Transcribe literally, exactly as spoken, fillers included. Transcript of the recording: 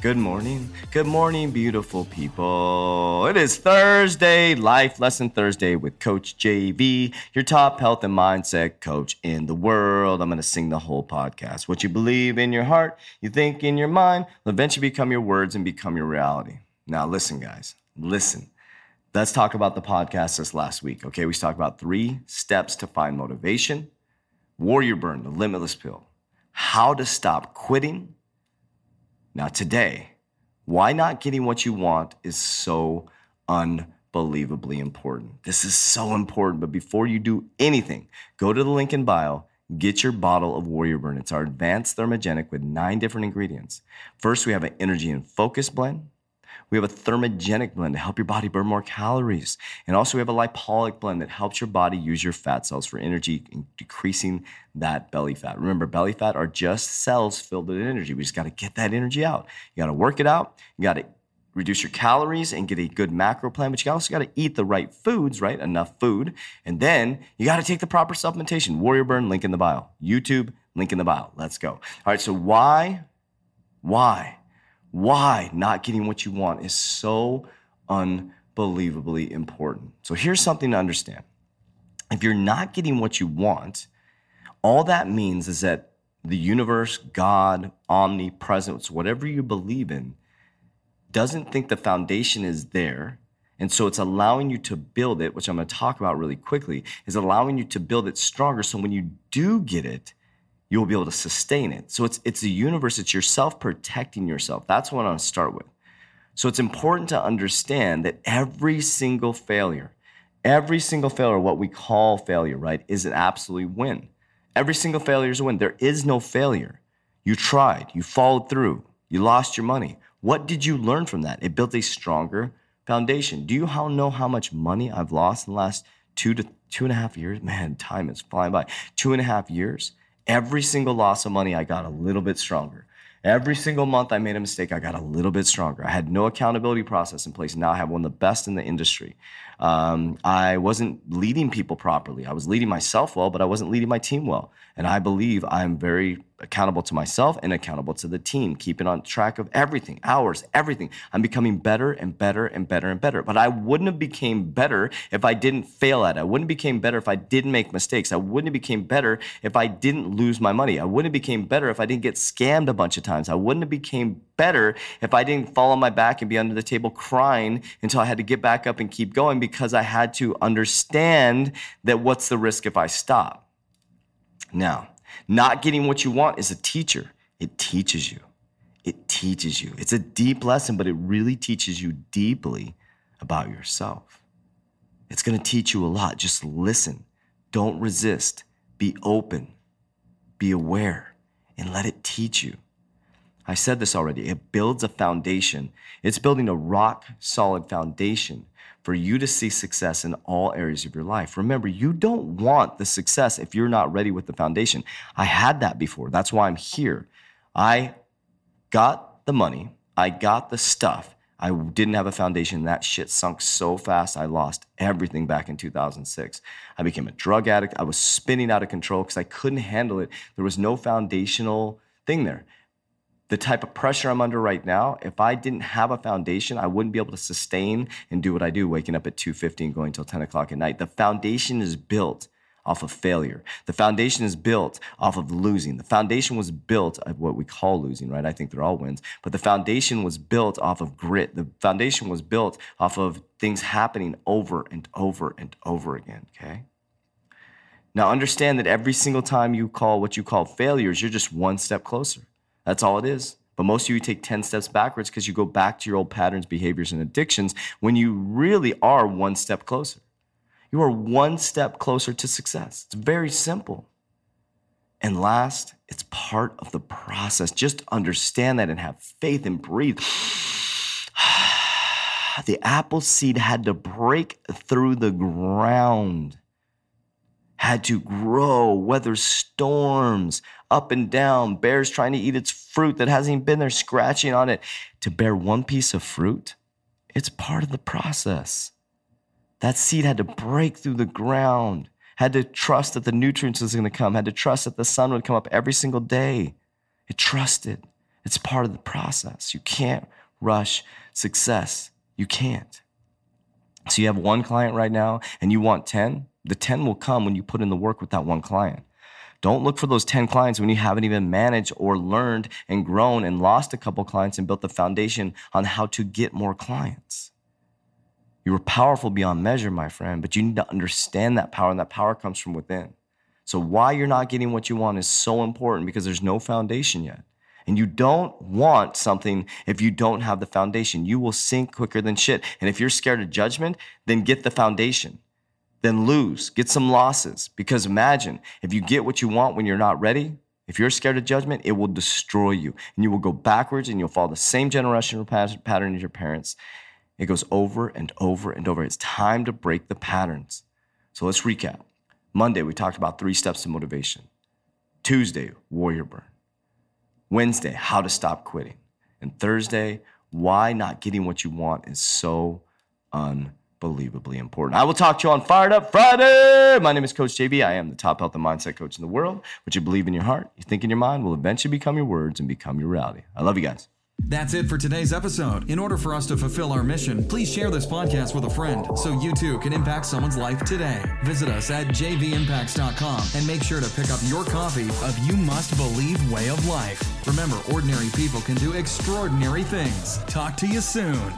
Good morning. Good morning, beautiful people. It is Thursday, Life Lesson Thursday with Coach J V, your top health and mindset coach in the world. I'm going to sing the whole podcast. What you believe in your heart, you think in your mind, will eventually become your words and become your reality. Now, listen, guys. Listen. Let's talk about the podcast this last week, okay? We talked about three steps to find motivation, Warrior Burn, the Limitless Pill, how to stop quitting. Now today, why not getting what you want is so unbelievably important. This is so important, but before you do anything, go to the link in bio, get your bottle of Warrior Burn. It's our advanced thermogenic with nine different ingredients. First, we have an energy and focus blend. We have a thermogenic blend to help your body burn more calories. And also we have a lipolytic blend that helps your body use your fat cells for energy and decreasing that belly fat. Remember, belly fat are just cells filled with energy. We just got to get that energy out. You got to work it out. You got to reduce your calories and get a good macro plan, but you also got to eat the right foods, right? Enough food. And then you got to take the proper supplementation. Warrior Burn, link in the bio. YouTube, link in the bio. Let's go. All right, so why, why? Why not getting what you want is so unbelievably important. So here's something to understand. If you're not getting what you want, all that means is that the universe, God, omnipresence, whatever you believe in, doesn't think the foundation is there. And so it's allowing you to build it, which I'm going to talk about really quickly, is allowing you to build it stronger. So when you do get it, you'll be able to sustain it. So it's it's the universe, it's yourself protecting yourself. That's what I'm gonna start with. So it's important to understand that every single failure, every single failure, what we call failure, right, is an absolute win. Every single failure is a win. There is no failure. You tried, you followed through, you lost your money. What did you learn from that? It built a stronger foundation. Do you how know how much money I've lost in the last two to two and a half years? Man, time is flying by. Two and a half years. Every single loss of money, I got a little bit stronger. Every single month I made a mistake, I got a little bit stronger. I had no accountability process in place. Now I have one of the best in the industry. Um, I wasn't leading people properly. I was leading myself well, but I wasn't leading my team well. And I believe I'm very accountable to myself and accountable to the team, keeping on track of everything, hours, everything. I'm becoming better and better and better and better. But I wouldn't have became better if I didn't fail at it. I wouldn't have became better if I didn't make mistakes. I wouldn't have became better if I didn't lose my money. I wouldn't have became better if I didn't get scammed a bunch of times. I wouldn't have became better if I didn't fall on my back and be under the table crying until I had to get back up and keep going, because I had to understand that what's the risk if I stop. Now, not getting what you want is a teacher. It teaches you. It teaches you. It's a deep lesson, but it really teaches you deeply about yourself. It's going to teach you a lot. Just listen. Don't resist. Be open. Be aware. And let it teach you. I said this already. It builds a foundation. It's building a rock-solid foundation for you to see success in all areas of your life. Remember, you don't want the success if you're not ready with the foundation. I had that before. That's why I'm here. I got the money. I got the stuff. I didn't have a foundation. That shit sunk so fast. I lost everything back in two thousand six. I became a drug addict. I was spinning out of control because I couldn't handle it. There was no foundational thing there. The type of pressure I'm under right now, if I didn't have a foundation, I wouldn't be able to sustain and do what I do, waking up at two fifty and going till ten o'clock at night. The foundation is built off of failure. The foundation is built off of losing. The foundation was built of what we call losing, right? I think they're all wins. But the foundation was built off of grit. The foundation was built off of things happening over and over and over again, okay? Now understand that every single time you call what you call failures, you're just one step closer. That's all it is. But most of you take ten steps backwards because you go back to your old patterns, behaviors, and addictions when you really are one step closer. You are one step closer to success. It's very simple. And last, it's part of the process. Just understand that and have faith and breathe. the apple seed had to break through the ground, had to grow, weather storms, up and down, bears trying to eat its fruit that hasn't even been there, scratching on it. To bear one piece of fruit, it's part of the process. That seed had to break through the ground, had to trust that the nutrients was going to come, had to trust that the sun would come up every single day. It trusted. It's part of the process. You can't rush success. You can't. So you have one client right now and you want ten. The ten will come when you put in the work with that one client. Don't look for those ten clients when you haven't even managed or learned and grown and lost a couple clients and built the foundation on how to get more clients. You were powerful beyond measure, my friend, but you need to understand that power, and that power comes from within. So why you're not getting what you want is so important, because there's no foundation yet. And you don't want something if you don't have the foundation. You will sink quicker than shit. And if you're scared of judgment, then get the foundation. Then lose. Get some losses. Because imagine, if you get what you want when you're not ready, if you're scared of judgment, it will destroy you. And you will go backwards and you'll follow the same generational pattern as your parents. It goes over and over and over. It's time to break the patterns. So let's recap. Monday, we talked about three steps to motivation. Tuesday, Warrior Burn. Wednesday, how to stop quitting. And Thursday, why not getting what you want is so unbelievably important. I will talk to you on Fired Up Friday. My name is Coach J V. I am the top health and mindset coach in the world. What you believe in your heart, you think in your mind, will eventually become your words and become your reality. I love you guys. That's it for today's episode. In order for us to fulfill our mission, please share this podcast with a friend so you too can impact someone's life today. Visit us at j v impacts dot com and make sure to pick up your copy of You Must Believe Way of Life. Remember, ordinary people can do extraordinary things. Talk to you soon.